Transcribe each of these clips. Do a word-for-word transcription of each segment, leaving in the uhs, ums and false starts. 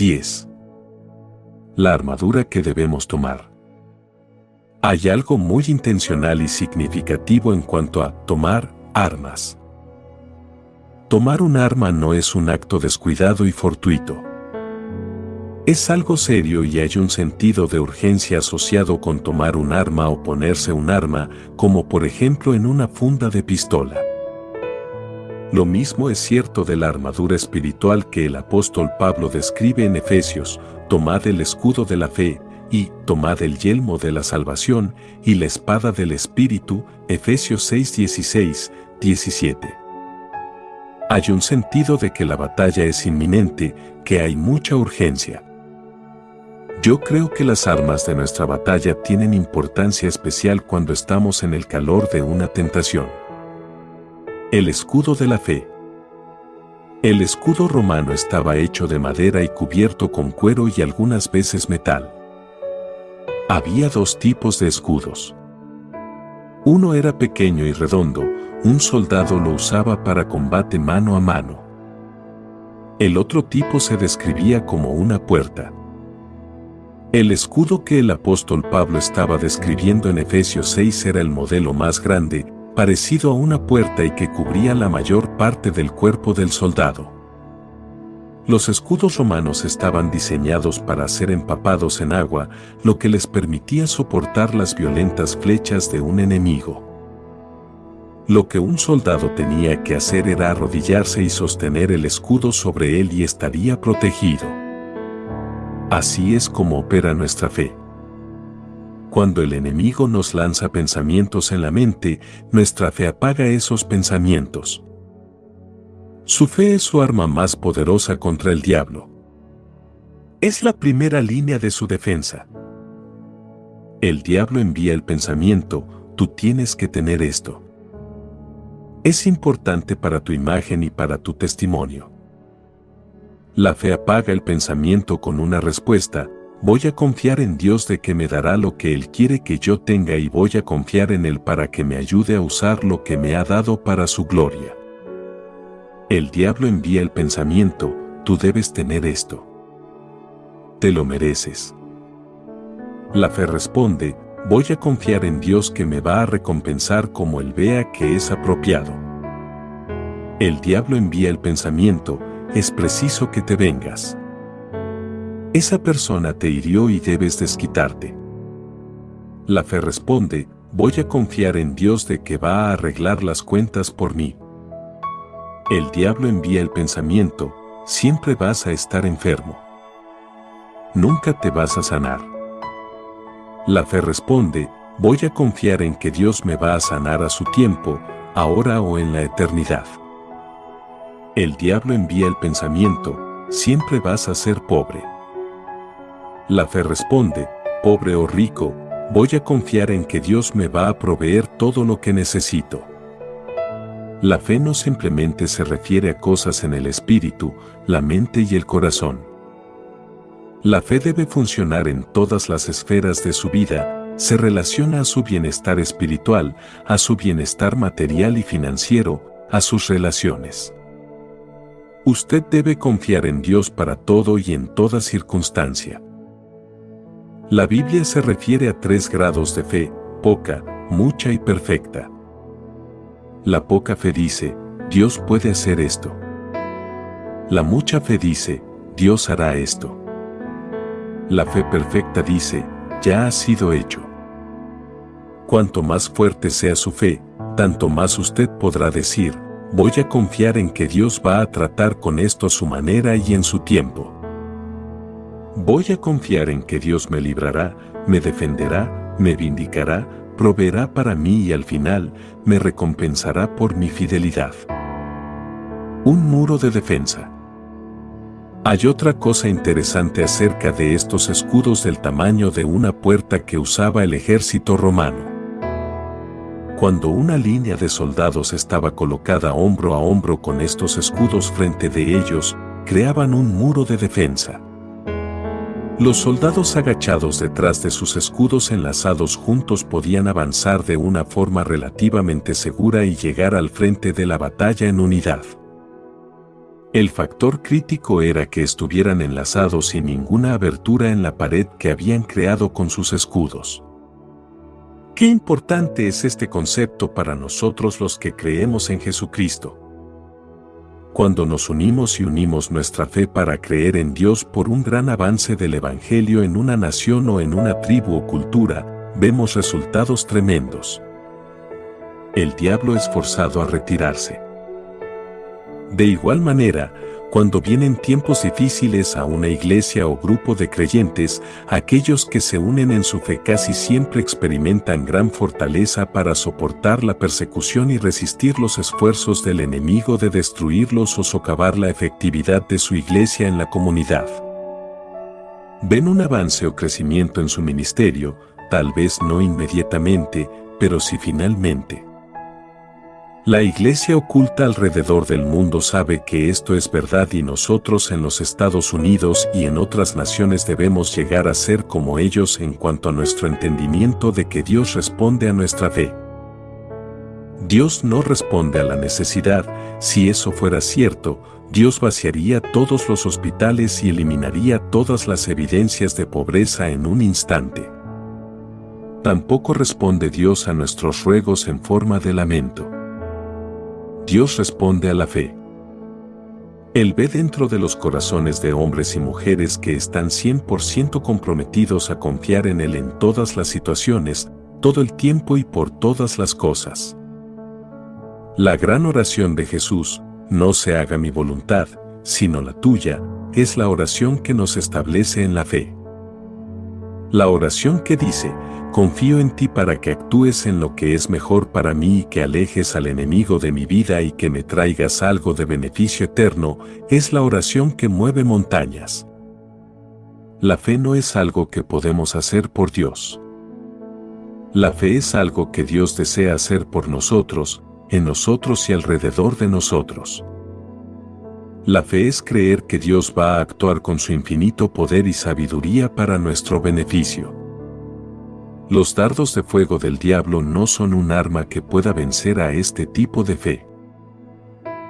diez. La armadura que debemos tomar. Hay algo muy intencional y significativo en cuanto a tomar armas. Tomar un arma no es un acto descuidado y fortuito. Es algo serio y hay un sentido de urgencia asociado con tomar un arma o ponerse un arma, como por ejemplo en una funda de pistola. Lo mismo es cierto de la armadura espiritual que el apóstol Pablo describe en Efesios: tomad el escudo de la fe y tomad el yelmo de la salvación y la espada del Espíritu, Efesios seis, dieciséis, diecisiete. Hay un sentido de que la batalla es inminente, que hay mucha urgencia. Yo creo que las armas de nuestra batalla tienen importancia especial cuando estamos en el calor de una tentación. El escudo de la fe. El escudo romano estaba hecho de madera y cubierto con cuero y algunas veces metal. Había dos tipos de escudos. Uno era pequeño y redondo, un soldado lo usaba para combate mano a mano. El otro tipo se describía como una puerta. El escudo que el apóstol Pablo estaba describiendo en Efesios seis era el modelo más grande, parecido a una puerta y que cubría la mayor parte del cuerpo del soldado. Los escudos romanos estaban diseñados para ser empapados en agua, lo que les permitía soportar las violentas flechas de un enemigo. Lo que un soldado tenía que hacer era arrodillarse y sostener el escudo sobre él y estaría protegido. Así es como opera nuestra fe. Cuando el enemigo nos lanza pensamientos en la mente, nuestra fe apaga esos pensamientos. Su fe es su arma más poderosa contra el diablo. Es la primera línea de su defensa. El diablo envía el pensamiento: tú tienes que tener esto. Es importante para tu imagen y para tu testimonio. La fe apaga el pensamiento con una respuesta: voy a confiar en Dios de que me dará lo que Él quiere que yo tenga y voy a confiar en Él para que me ayude a usar lo que me ha dado para su gloria. El diablo envía el pensamiento: tú debes tener esto. Te lo mereces. La fe responde: voy a confiar en Dios que me va a recompensar como Él vea que es apropiado. El diablo envía el pensamiento: es preciso que te vengas. Esa persona te hirió y debes desquitarte. La fe responde: voy a confiar en Dios de que va a arreglar las cuentas por mí. El diablo envía el pensamiento: siempre vas a estar enfermo. Nunca te vas a sanar. La fe responde: voy a confiar en que Dios me va a sanar a su tiempo, ahora o en la eternidad. El diablo envía el pensamiento: siempre vas a ser pobre. La fe responde: pobre o rico, voy a confiar en que Dios me va a proveer todo lo que necesito. La fe no simplemente se refiere a cosas en el espíritu, la mente y el corazón. La fe debe funcionar en todas las esferas de su vida, se relaciona a su bienestar espiritual, a su bienestar material y financiero, a sus relaciones. Usted debe confiar en Dios para todo y en toda circunstancia. La Biblia se refiere a tres grados de fe: poca, mucha y perfecta. La poca fe dice: Dios puede hacer esto. La mucha fe dice: Dios hará esto. La fe perfecta dice: ya ha sido hecho. Cuanto más fuerte sea su fe, tanto más usted podrá decir: voy a confiar en que Dios va a tratar con esto a su manera y en su tiempo. Voy a confiar en que Dios me librará, me defenderá, me vindicará, proveerá para mí y al final me recompensará por mi fidelidad. Un muro de defensa. Hay otra cosa interesante acerca de estos escudos del tamaño de una puerta que usaba el ejército romano. Cuando una línea de soldados estaba colocada hombro a hombro con estos escudos frente de ellos, creaban un muro de defensa. Los soldados agachados detrás de sus escudos enlazados juntos podían avanzar de una forma relativamente segura y llegar al frente de la batalla en unidad. El factor crítico era que estuvieran enlazados sin ninguna abertura en la pared que habían creado con sus escudos. Qué importante es este concepto para nosotros los que creemos en Jesucristo. Cuando nos unimos y unimos nuestra fe para creer en Dios por un gran avance del Evangelio en una nación o en una tribu o cultura, vemos resultados tremendos. El diablo es forzado a retirarse. De igual manera, cuando vienen tiempos difíciles a una iglesia o grupo de creyentes, aquellos que se unen en su fe casi siempre experimentan gran fortaleza para soportar la persecución y resistir los esfuerzos del enemigo de destruirlos o socavar la efectividad de su iglesia en la comunidad. Ven un avance o crecimiento en su ministerio, tal vez no inmediatamente, pero sí finalmente. La iglesia oculta alrededor del mundo sabe que esto es verdad y nosotros en los Estados Unidos y en otras naciones debemos llegar a ser como ellos en cuanto a nuestro entendimiento de que Dios responde a nuestra fe. Dios no responde a la necesidad. Si eso fuera cierto, Dios vaciaría todos los hospitales y eliminaría todas las evidencias de pobreza en un instante. Tampoco responde Dios a nuestros ruegos en forma de lamento. Dios responde a la fe. Él ve dentro de los corazones de hombres y mujeres que están cien por ciento comprometidos a confiar en Él en todas las situaciones, todo el tiempo y por todas las cosas. La gran oración de Jesús, no se haga mi voluntad, sino la tuya, es la oración que nos establece en la fe. La oración que dice, confío en ti para que actúes en lo que es mejor para mí y que alejes al enemigo de mi vida y que me traigas algo de beneficio eterno, es la oración que mueve montañas. La fe no es algo que podemos hacer por Dios. La fe es algo que Dios desea hacer por nosotros, en nosotros y alrededor de nosotros. La fe es creer que Dios va a actuar con su infinito poder y sabiduría para nuestro beneficio. Los dardos de fuego del diablo no son un arma que pueda vencer a este tipo de fe.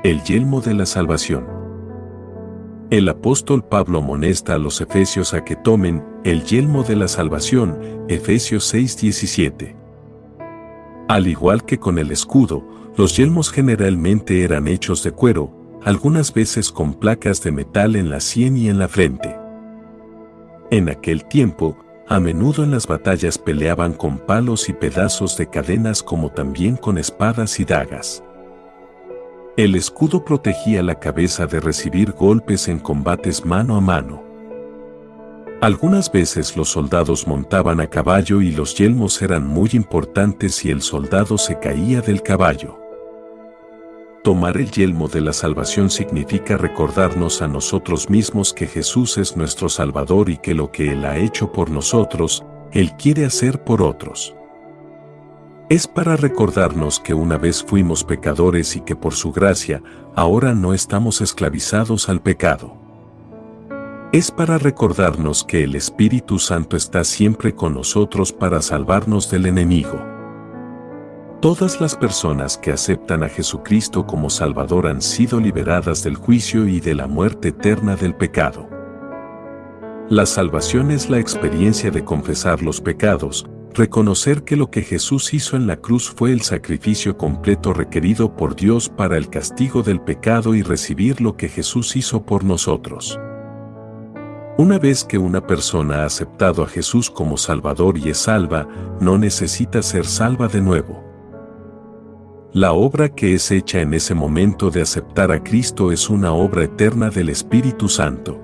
El yelmo de la salvación. El apóstol Pablo amonesta a los efesios a que tomen el yelmo de la salvación, Efesios seis diecisiete. Al igual que con el escudo, los yelmos generalmente eran hechos de cuero, algunas veces con placas de metal en la sien y en la frente. En aquel tiempo, a menudo en las batallas peleaban con palos y pedazos de cadenas como también con espadas y dagas. El escudo protegía la cabeza de recibir golpes en combates mano a mano. Algunas veces los soldados montaban a caballo y los yelmos eran muy importantes si el soldado se caía del caballo. Tomar el yelmo de la salvación significa recordarnos a nosotros mismos que Jesús es nuestro Salvador y que lo que Él ha hecho por nosotros, Él quiere hacer por otros. Es para recordarnos que una vez fuimos pecadores y que por su gracia, ahora no estamos esclavizados al pecado. Es para recordarnos que el Espíritu Santo está siempre con nosotros para salvarnos del enemigo. Todas las personas que aceptan a Jesucristo como Salvador han sido liberadas del juicio y de la muerte eterna del pecado. La salvación es la experiencia de confesar los pecados, reconocer que lo que Jesús hizo en la cruz fue el sacrificio completo requerido por Dios para el castigo del pecado y recibir lo que Jesús hizo por nosotros. Una vez que una persona ha aceptado a Jesús como Salvador y es salva, no necesita ser salva de nuevo. La obra que es hecha en ese momento de aceptar a Cristo es una obra eterna del Espíritu Santo.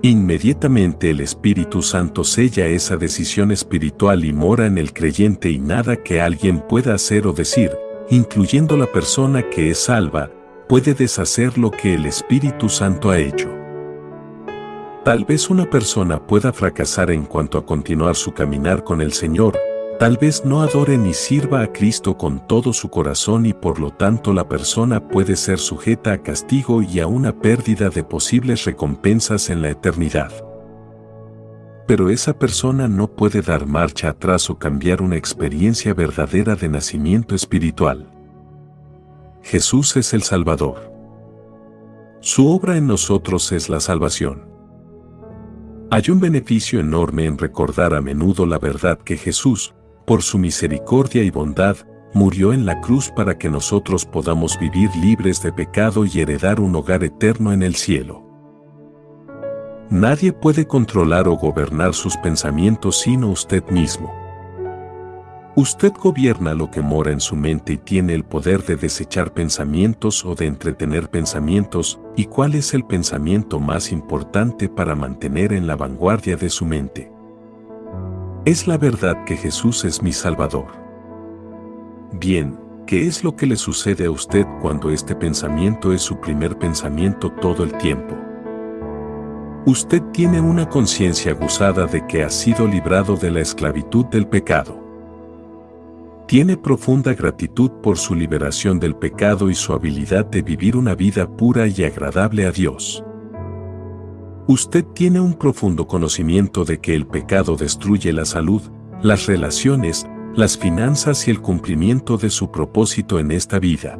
Inmediatamente el Espíritu Santo sella esa decisión espiritual y mora en el creyente y nada que alguien pueda hacer o decir, incluyendo la persona que es salva, puede deshacer lo que el Espíritu Santo ha hecho. Tal vez una persona pueda fracasar en cuanto a continuar su caminar con el Señor, tal vez no adore ni sirva a Cristo con todo su corazón y por lo tanto la persona puede ser sujeta a castigo y a una pérdida de posibles recompensas en la eternidad. Pero esa persona no puede dar marcha atrás o cambiar una experiencia verdadera de nacimiento espiritual. Jesús es el Salvador. Su obra en nosotros es la salvación. Hay un beneficio enorme en recordar a menudo la verdad que Jesús, por su misericordia y bondad, murió en la cruz para que nosotros podamos vivir libres de pecado y heredar un hogar eterno en el cielo. Nadie puede controlar o gobernar sus pensamientos sino usted mismo. Usted gobierna lo que mora en su mente y tiene el poder de desechar pensamientos o de entretener pensamientos, y cuál es el pensamiento más importante para mantener en la vanguardia de su mente. Es la verdad que Jesús es mi Salvador. Bien, ¿qué es lo que le sucede a usted cuando este pensamiento es su primer pensamiento todo el tiempo? Usted tiene una conciencia aguzada de que ha sido librado de la esclavitud del pecado. Tiene profunda gratitud por su liberación del pecado y su habilidad de vivir una vida pura y agradable a Dios. Usted tiene un profundo conocimiento de que el pecado destruye la salud, las relaciones, las finanzas y el cumplimiento de su propósito en esta vida.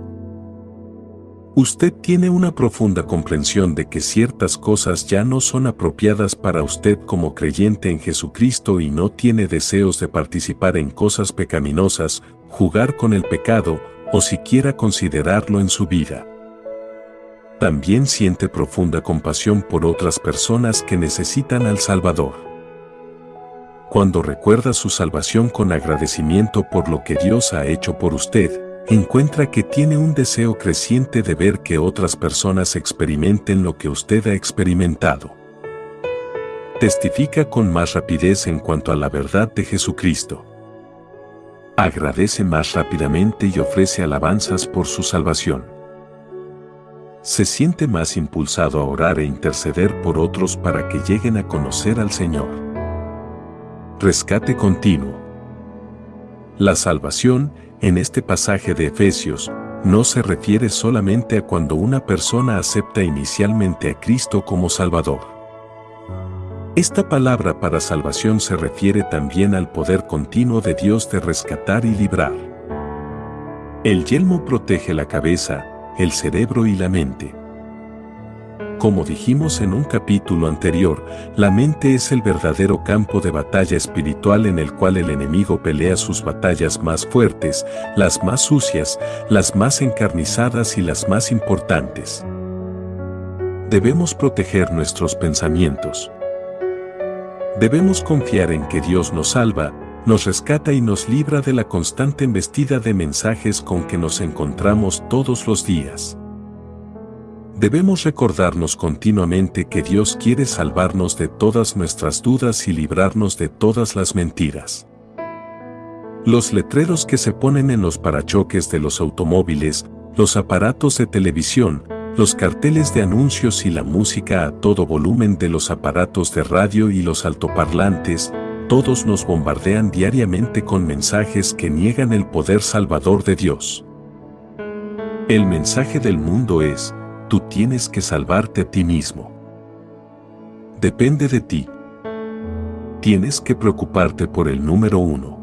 Usted tiene una profunda comprensión de que ciertas cosas ya no son apropiadas para usted como creyente en Jesucristo y no tiene deseos de participar en cosas pecaminosas, jugar con el pecado o siquiera considerarlo en su vida. También siente profunda compasión por otras personas que necesitan al Salvador. Cuando recuerda su salvación con agradecimiento por lo que Dios ha hecho por usted, encuentra que tiene un deseo creciente de ver que otras personas experimenten lo que usted ha experimentado. Testifica con más rapidez en cuanto a la verdad de Jesucristo. Agradece más rápidamente y ofrece alabanzas por su salvación. Se siente más impulsado a orar e interceder por otros para que lleguen a conocer al Señor. Rescate continuo. La salvación en este pasaje de Efesios no se refiere solamente a cuando una persona acepta inicialmente a Cristo como Salvador. Esta palabra para salvación se refiere también al poder continuo de Dios de rescatar y librar. El yelmo protege la cabeza, el cerebro y la mente. Como dijimos en un capítulo anterior, la mente es el verdadero campo de batalla espiritual en el cual el enemigo pelea sus batallas más fuertes, las más sucias, las más encarnizadas y las más importantes. Debemos proteger nuestros pensamientos. Debemos confiar en que Dios nos salva, nos rescata y nos libra de la constante embestida de mensajes con que nos encontramos todos los días. Debemos recordarnos continuamente que Dios quiere salvarnos de todas nuestras dudas y librarnos de todas las mentiras. Los letreros que se ponen en los parachoques de los automóviles, los aparatos de televisión, los carteles de anuncios y la música a todo volumen de los aparatos de radio y los altoparlantes, todos nos bombardean diariamente con mensajes que niegan el poder salvador de Dios. El mensaje del mundo es: tú tienes que salvarte a ti mismo. Depende de ti. Tienes que preocuparte por el número uno.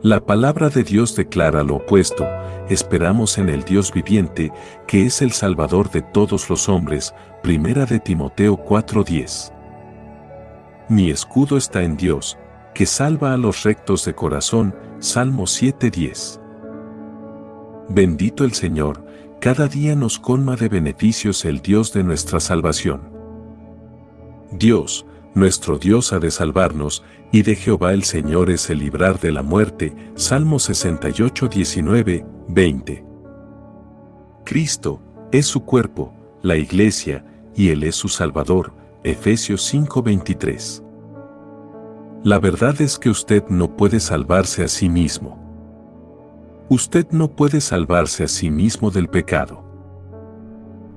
La palabra de Dios declara lo opuesto. Esperamos en el Dios viviente, que es el Salvador de todos los hombres. Primera de Timoteo cuatro diez. Mi escudo está en Dios, que salva a los rectos de corazón. Salmo siete diez. Bendito el Señor. Cada día nos colma de beneficios el Dios de nuestra salvación. Dios, nuestro Dios, ha de salvarnos, y de Jehová el Señor es el librar de la muerte. Salmo sesenta y ocho, diecinueve, veinte. Cristo es su cuerpo, la iglesia, y Él es su Salvador. Efesios cinco, veintitrés. La verdad es que usted no puede salvarse a sí mismo. Usted no puede salvarse a sí mismo del pecado.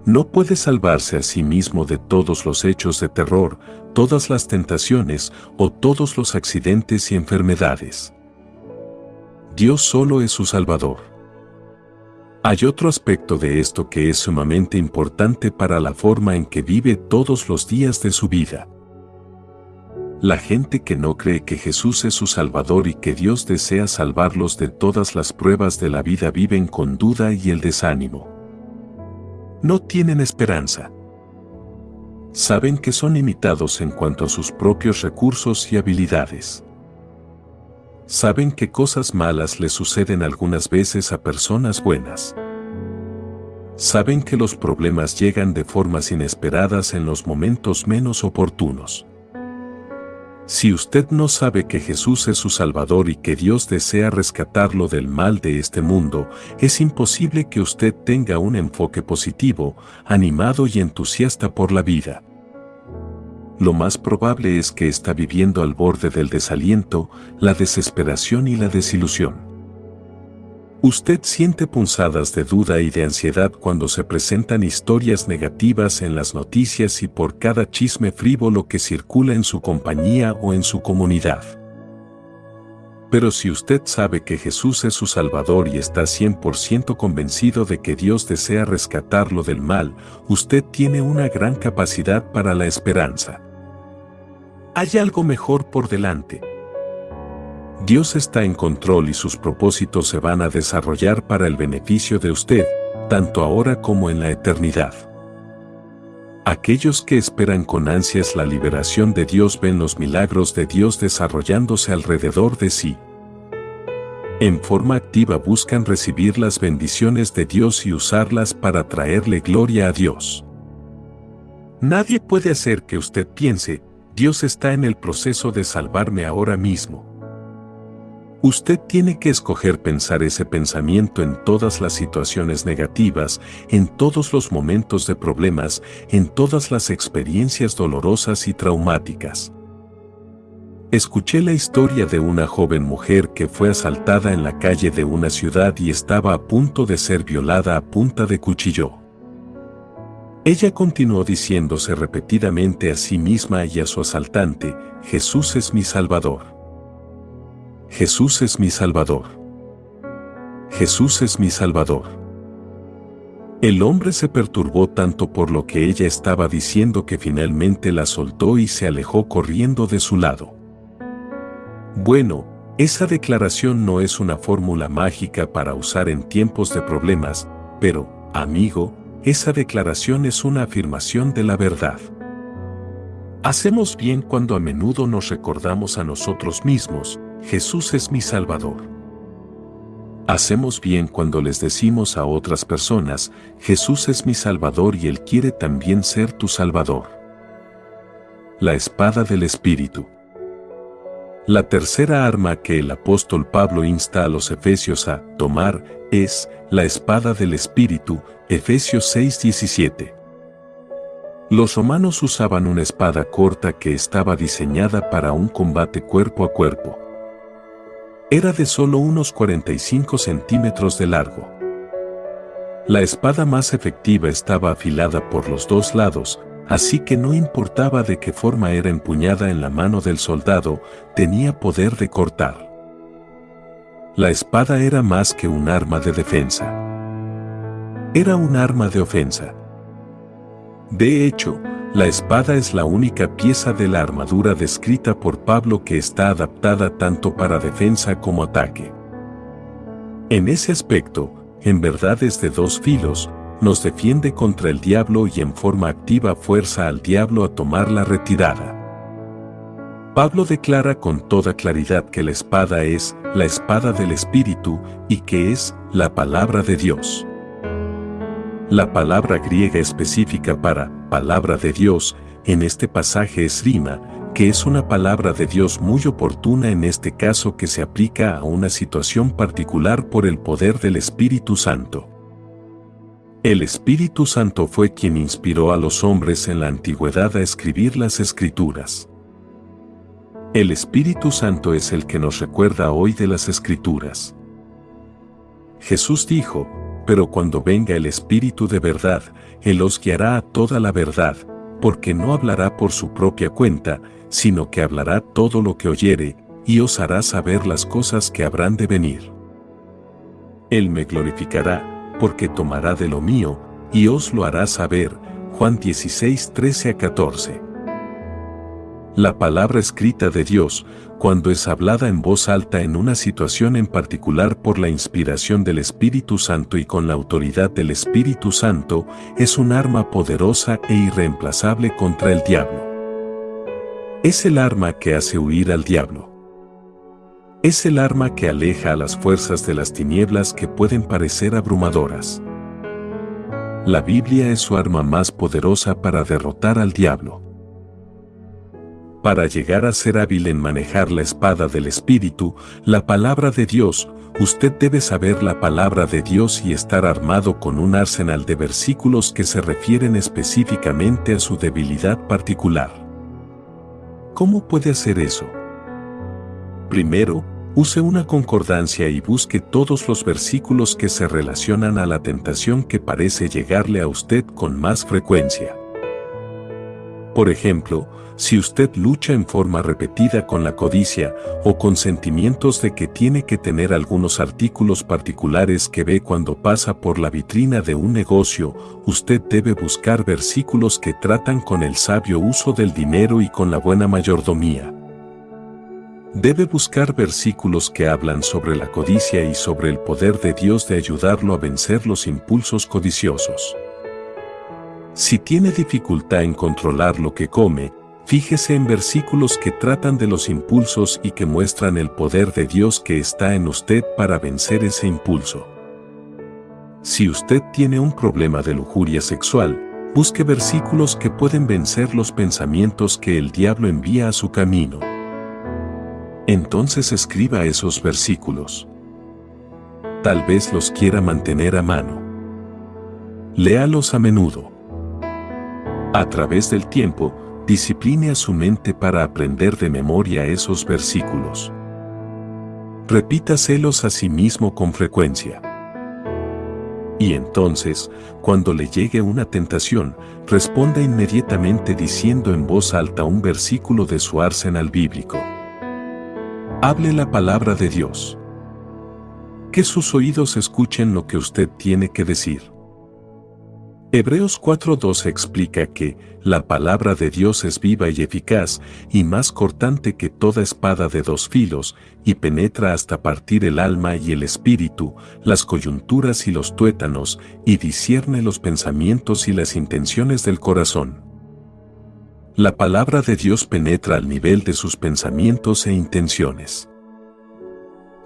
No puede salvarse a sí mismo de todos los hechos de terror, todas las tentaciones o todos los accidentes y enfermedades. Dios solo es su Salvador. Hay otro aspecto de esto que es sumamente importante para la forma en que vive todos los días de su vida. La gente que no cree que Jesús es su Salvador y que Dios desea salvarlos de todas las pruebas de la vida viven con duda y el desánimo. no tienen esperanza. Saben que son limitados en cuanto a sus propios recursos y habilidades. Saben que cosas malas les suceden algunas veces a personas buenas. Saben que los problemas llegan de formas inesperadas en los momentos menos oportunos. Si usted no sabe que Jesús es su Salvador y que Dios desea rescatarlo del mal de este mundo, es imposible que usted tenga un enfoque positivo, animado y entusiasta por la vida. Lo más probable es que está viviendo al borde del desaliento, la desesperación y la desilusión. Usted siente punzadas de duda y de ansiedad cuando se presentan historias negativas en las noticias y por cada chisme frívolo que circula en su compañía o en su comunidad. Pero si usted sabe que Jesús es su Salvador y está cien por ciento convencido de que Dios desea rescatarlo del mal, usted tiene una gran capacidad para la esperanza. Hay algo mejor por delante. Dios está en control y sus propósitos se van a desarrollar para el beneficio de usted, tanto ahora como en la eternidad. Aquellos que esperan con ansias la liberación de Dios ven los milagros de Dios desarrollándose alrededor de sí. En forma activa buscan recibir las bendiciones de Dios y usarlas para traerle gloria a Dios. Nadie puede hacer que usted piense, Dios está en el proceso de salvarme ahora mismo. Usted tiene que escoger pensar ese pensamiento en todas las situaciones negativas, en todos los momentos de problemas, en todas las experiencias dolorosas y traumáticas. Escuché la historia de una joven mujer que fue asaltada en la calle de una ciudad y estaba a punto de ser violada a punta de cuchillo. Ella continuó diciéndose repetidamente a sí misma y a su asaltante, Jesús es mi Salvador. Jesús es mi Salvador. Jesús es mi Salvador. El hombre se perturbó tanto por lo que ella estaba diciendo que finalmente la soltó y se alejó corriendo de su lado. Bueno, esa declaración no es una fórmula mágica para usar en tiempos de problemas, pero, amigo, esa declaración es una afirmación de la verdad. Hacemos bien cuando a menudo nos recordamos a nosotros mismos, Jesús es mi Salvador. Hacemos bien cuando les decimos a otras personas, Jesús es mi Salvador y Él quiere también ser tu Salvador. La espada del Espíritu. La tercera arma que el apóstol Pablo insta a los efesios a tomar es la espada del Espíritu, Efesios seis diecisiete. Los romanos usaban una espada corta que estaba diseñada para un combate cuerpo a cuerpo. Era de solo unos cuarenta y cinco centímetros de largo. La espada más efectiva estaba afilada por los dos lados, así que no importaba de qué forma era empuñada en la mano del soldado, tenía poder de cortar. La espada era más que un arma de defensa. Era un arma de ofensa. De hecho, la espada es la única pieza de la armadura descrita por Pablo que está adaptada tanto para defensa como ataque. En ese aspecto, en verdad es de dos filos, nos defiende contra el diablo y en forma activa fuerza al diablo a tomar la retirada. Pablo declara con toda claridad que la espada es la espada del Espíritu y que es la palabra de Dios. La palabra griega específica para palabra de Dios en este pasaje es rima, que es una palabra de Dios muy oportuna en este caso que se aplica a una situación particular por el poder del Espíritu Santo. El Espíritu Santo fue quien inspiró a los hombres en la antigüedad a escribir las Escrituras. El Espíritu Santo es el que nos recuerda hoy de las Escrituras. Jesús dijo, pero cuando venga el Espíritu de verdad, Él os guiará a toda la verdad, porque no hablará por su propia cuenta, sino que hablará todo lo que oyere, y os hará saber las cosas que habrán de venir. Él me glorificará, porque tomará de lo mío, y os lo hará saber. Juan dieciséis, trece a catorce. La palabra escrita de Dios, cuando es hablada en voz alta en una situación en particular por la inspiración del Espíritu Santo y con la autoridad del Espíritu Santo, es un arma poderosa e irreemplazable contra el diablo. Es el arma que hace huir al diablo. Es el arma que aleja a las fuerzas de las tinieblas que pueden parecer abrumadoras. La Biblia es su arma más poderosa para derrotar al diablo. Para llegar a ser hábil en manejar la espada del Espíritu, la palabra de Dios, usted debe saber la palabra de Dios y estar armado con un arsenal de versículos que se refieren específicamente a su debilidad particular. ¿Cómo puede hacer eso? Primero, use una concordancia y busque todos los versículos que se relacionan a la tentación que parece llegarle a usted con más frecuencia. Por ejemplo, si usted lucha en forma repetida con la codicia o con sentimientos de que tiene que tener algunos artículos particulares que ve cuando pasa por la vitrina de un negocio, usted debe buscar versículos que tratan con el sabio uso del dinero y con la buena mayordomía. Debe buscar versículos que hablan sobre la codicia y sobre el poder de Dios de ayudarlo a vencer los impulsos codiciosos. Si tiene dificultad en controlar lo que come, fíjese en versículos que tratan de los impulsos y que muestran el poder de Dios que está en usted para vencer ese impulso. Si usted tiene un problema de lujuria sexual, busque versículos que pueden vencer los pensamientos que el diablo envía a su camino. Entonces escriba esos versículos. Tal vez los quiera mantener a mano. Léalos a menudo. A través del tiempo, discipline a su mente para aprender de memoria esos versículos. Repítaselos a sí mismo con frecuencia. Y entonces, cuando le llegue una tentación, responda inmediatamente diciendo en voz alta un versículo de su arsenal bíblico. Hable la palabra de Dios. Que sus oídos escuchen lo que usted tiene que decir. Hebreos cuatro doce explica que la palabra de Dios es viva y eficaz y más cortante que toda espada de dos filos y penetra hasta partir el alma y el espíritu, las coyunturas y los tuétanos y discierne los pensamientos y las intenciones del corazón. La palabra de Dios penetra al nivel de sus pensamientos e intenciones.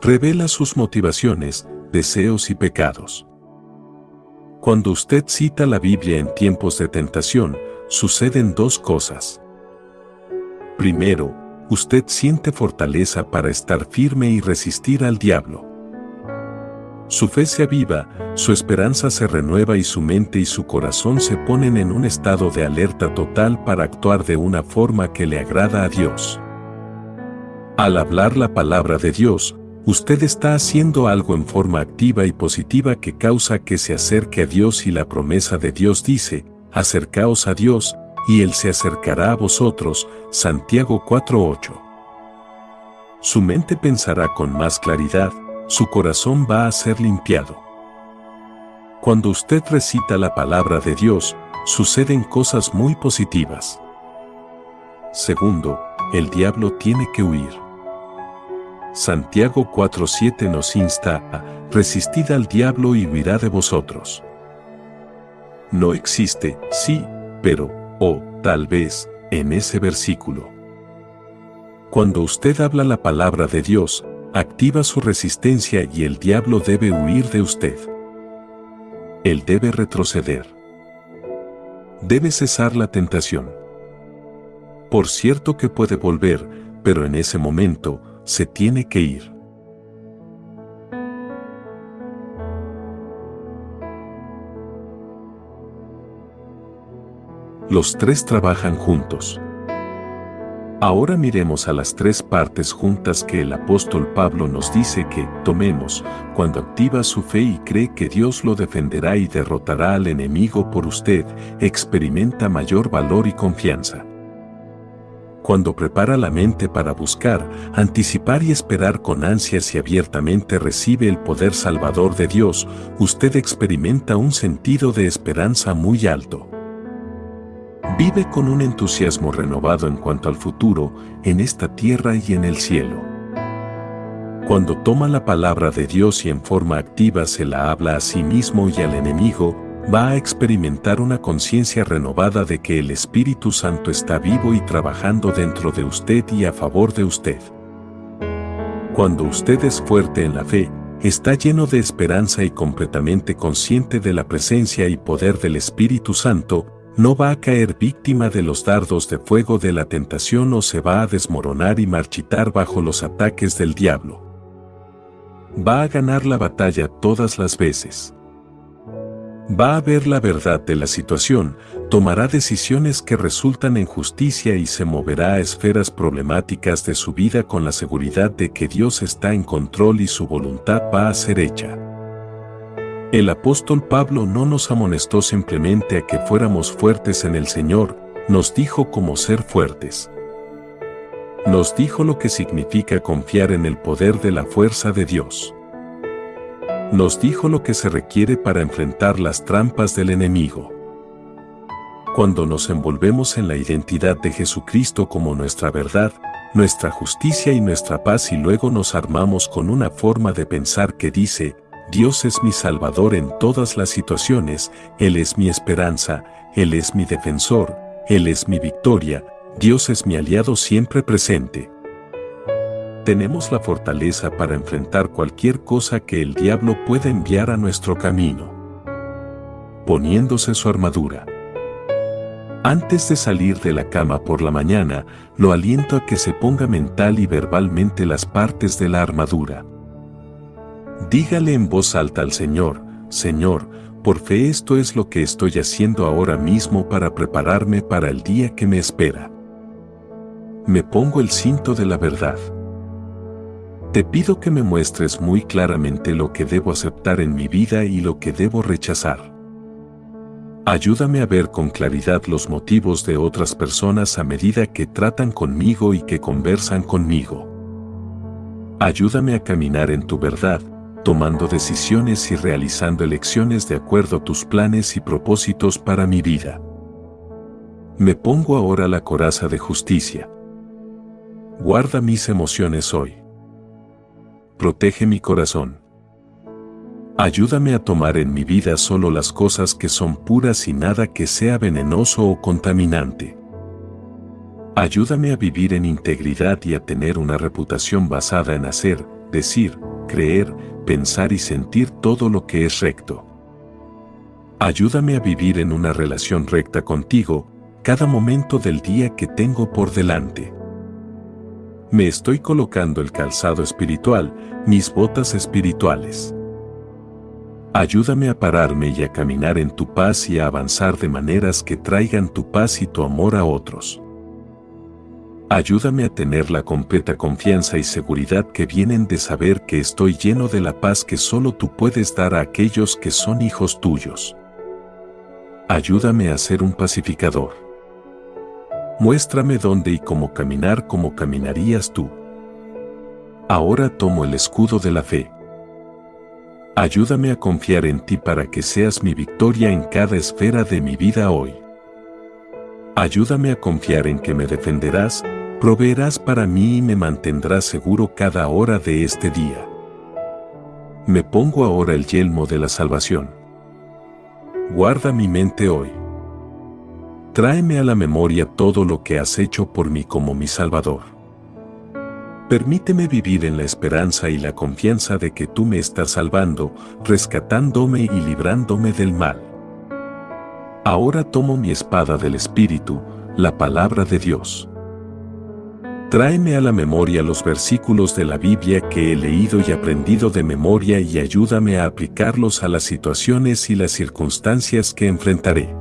Revela sus motivaciones, deseos y pecados. Cuando usted cita la Biblia en tiempos de tentación, suceden dos cosas. Primero, usted siente fortaleza para estar firme y resistir al diablo. Su fe se aviva, su esperanza se renueva y su mente y su corazón se ponen en un estado de alerta total para actuar de una forma que le agrada a Dios. Al hablar la palabra de Dios, usted está haciendo algo en forma activa y positiva que causa que se acerque a Dios y la promesa de Dios dice, acercaos a Dios, y Él se acercará a vosotros, Santiago cuatro ocho. Su mente pensará con más claridad, su corazón va a ser limpiado. Cuando usted recita la palabra de Dios, suceden cosas muy positivas. Segundo, el diablo tiene que huir. Santiago cuatro siete nos insta a, resistid al diablo y huirá de vosotros. No existe, sí, pero, o, tal vez, en ese versículo. Cuando usted habla la palabra de Dios, activa su resistencia y el diablo debe huir de usted. Él debe retroceder. Debe cesar la tentación. Por cierto que puede volver, pero en ese momento, se tiene que ir. Los tres trabajan juntos. Ahora miremos a las tres partes juntas que el apóstol Pablo nos dice que tomemos cuando activa su fe y cree que Dios lo defenderá y derrotará al enemigo por usted, experimenta mayor valor y confianza. Cuando prepara la mente para buscar, anticipar y esperar con ansias y abiertamente recibe el poder salvador de Dios, usted experimenta un sentido de esperanza muy alto. Vive con un entusiasmo renovado en cuanto al futuro, en esta tierra y en el cielo. Cuando toma la palabra de Dios y en forma activa se la habla a sí mismo y al enemigo, va a experimentar una conciencia renovada de que el Espíritu Santo está vivo y trabajando dentro de usted y a favor de usted. Cuando usted es fuerte en la fe, está lleno de esperanza y completamente consciente de la presencia y poder del Espíritu Santo, no va a caer víctima de los dardos de fuego de la tentación o se va a desmoronar y marchitar bajo los ataques del diablo. Va a ganar la batalla todas las veces. Va a ver la verdad de la situación, tomará decisiones que resultan en justicia y se moverá a esferas problemáticas de su vida con la seguridad de que Dios está en control y su voluntad va a ser hecha. El apóstol Pablo no nos amonestó simplemente a que fuéramos fuertes en el Señor, nos dijo cómo ser fuertes. Nos dijo lo que significa confiar en el poder de la fuerza de Dios. Nos dijo lo que se requiere para enfrentar las trampas del enemigo. Cuando nos envolvemos en la identidad de Jesucristo como nuestra verdad, nuestra justicia y nuestra paz y luego nos armamos con una forma de pensar que dice, Dios es mi Salvador en todas las situaciones, Él es mi esperanza, Él es mi defensor, Él es mi victoria, Dios es mi aliado siempre presente. Tenemos la fortaleza para enfrentar cualquier cosa que el diablo pueda enviar a nuestro camino. Poniéndose su armadura. Antes de salir de la cama por la mañana, lo aliento a que se ponga mental y verbalmente las partes de la armadura. Dígale en voz alta al Señor, Señor, por fe esto es lo que estoy haciendo ahora mismo para prepararme para el día que me espera. Me pongo el cinto de la verdad. Te pido que me muestres muy claramente lo que debo aceptar en mi vida y lo que debo rechazar. Ayúdame a ver con claridad los motivos de otras personas a medida que tratan conmigo y que conversan conmigo. Ayúdame a caminar en tu verdad, tomando decisiones y realizando elecciones de acuerdo a tus planes y propósitos para mi vida. Me pongo ahora la coraza de justicia. Guarda mis emociones hoy. Protege mi corazón. Ayúdame a tomar en mi vida solo las cosas que son puras y nada que sea venenoso o contaminante. Ayúdame a vivir en integridad y a tener una reputación basada en hacer, decir, creer, pensar y sentir todo lo que es recto. Ayúdame a vivir en una relación recta contigo, cada momento del día que tengo por delante. Me estoy colocando el calzado espiritual, mis botas espirituales. Ayúdame a pararme y a caminar en tu paz y a avanzar de maneras que traigan tu paz y tu amor a otros. Ayúdame a tener la completa confianza y seguridad que vienen de saber que estoy lleno de la paz que solo tú puedes dar a aquellos que son hijos tuyos. Ayúdame a ser un pacificador. Muéstrame dónde y cómo caminar como caminarías tú. Ahora tomo el escudo de la fe. Ayúdame a confiar en ti para que seas mi victoria en cada esfera de mi vida hoy. Ayúdame a confiar en que me defenderás, proveerás para mí y me mantendrás seguro cada hora de este día. Me pongo ahora el yelmo de la salvación. Guarda mi mente hoy. Tráeme a la memoria todo lo que has hecho por mí como mi Salvador. Permíteme vivir en la esperanza y la confianza de que tú me estás salvando, rescatándome y librándome del mal. Ahora tomo mi espada del Espíritu, la palabra de Dios. Tráeme a la memoria los versículos de la Biblia que he leído y aprendido de memoria y ayúdame a aplicarlos a las situaciones y las circunstancias que enfrentaré.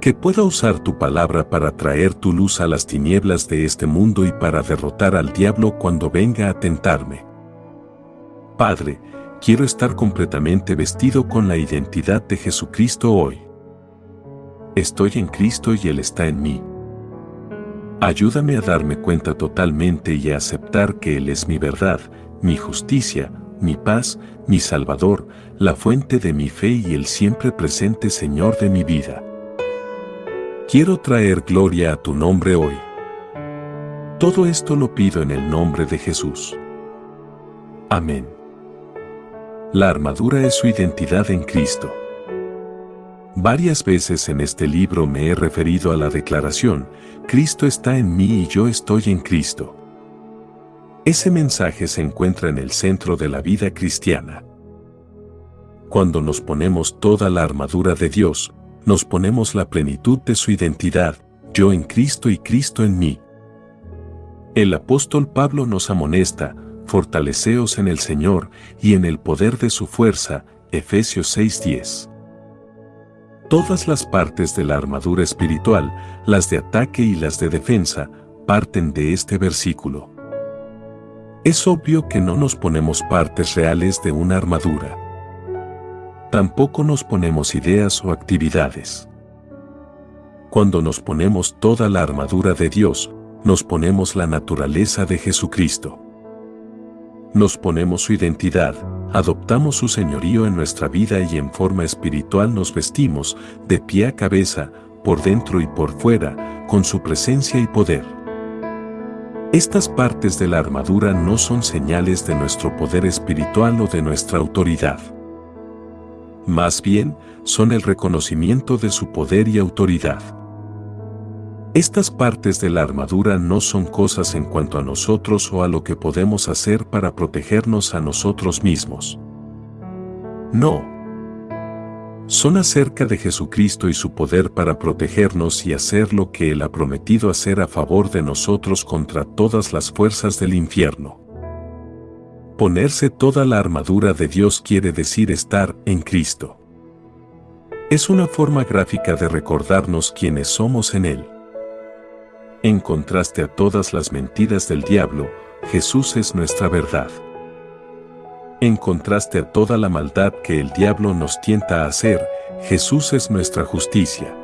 Que pueda usar tu palabra para traer tu luz a las tinieblas de este mundo y para derrotar al diablo cuando venga a tentarme. Padre, quiero estar completamente vestido con la identidad de Jesucristo hoy. Estoy en Cristo y Él está en mí. Ayúdame a darme cuenta totalmente y a aceptar que Él es mi verdad, mi justicia, mi paz, mi Salvador, la fuente de mi fe y el siempre presente Señor de mi vida. Quiero traer gloria a tu nombre hoy. Todo esto lo pido en el nombre de Jesús. Amén. La armadura es su identidad en Cristo. Varias veces en este libro me he referido a la declaración, Cristo está en mí y yo estoy en Cristo. Ese mensaje se encuentra en el centro de la vida cristiana. Cuando nos ponemos toda la armadura de Dios, nos ponemos la plenitud de su identidad, yo en Cristo y Cristo en mí. El apóstol Pablo nos amonesta, fortaleceos en el Señor y en el poder de su fuerza, Efesios seis diez. Todas las partes de la armadura espiritual, las de ataque y las de defensa, parten de este versículo. Es obvio que no nos ponemos partes reales de una armadura. Tampoco nos ponemos ideas o actividades. Cuando nos ponemos toda la armadura de Dios, nos ponemos la naturaleza de Jesucristo. Nos ponemos su identidad, adoptamos su señorío en nuestra vida y en forma espiritual nos vestimos, de pie a cabeza, por dentro y por fuera, con su presencia y poder. Estas partes de la armadura no son señales de nuestro poder espiritual o de nuestra autoridad. Más bien, son el reconocimiento de su poder y autoridad. Estas partes de la armadura no son cosas en cuanto a nosotros o a lo que podemos hacer para protegernos a nosotros mismos. No. Son acerca de Jesucristo y su poder para protegernos y hacer lo que Él ha prometido hacer a favor de nosotros contra todas las fuerzas del infierno. Ponerse toda la armadura de Dios quiere decir estar en Cristo. Es una forma gráfica de recordarnos quiénes somos en Él. En contraste a todas las mentiras del diablo, Jesús es nuestra verdad. En contraste a toda la maldad que el diablo nos tienta a hacer, Jesús es nuestra justicia.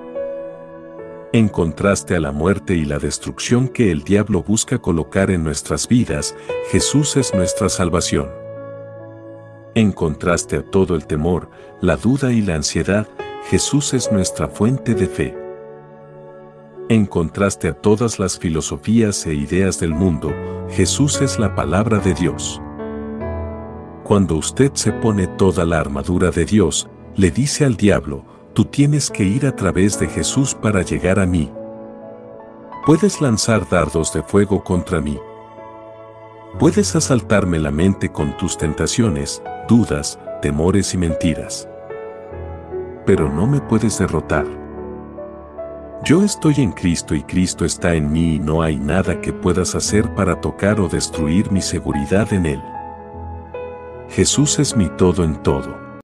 En contraste a la muerte y la destrucción que el diablo busca colocar en nuestras vidas, Jesús es nuestra salvación. En contraste a todo el temor, la duda y la ansiedad, Jesús es nuestra fuente de fe. En contraste a todas las filosofías e ideas del mundo, Jesús es la palabra de Dios. Cuando usted se pone toda la armadura de Dios, le dice al diablo, tú tienes que ir a través de Jesús para llegar a mí. Puedes lanzar dardos de fuego contra mí. Puedes asaltarme la mente con tus tentaciones, dudas, temores y mentiras. Pero no me puedes derrotar. Yo estoy en Cristo y Cristo está en mí y no hay nada que puedas hacer para tocar o destruir mi seguridad en Él. Jesús es mi todo en todo.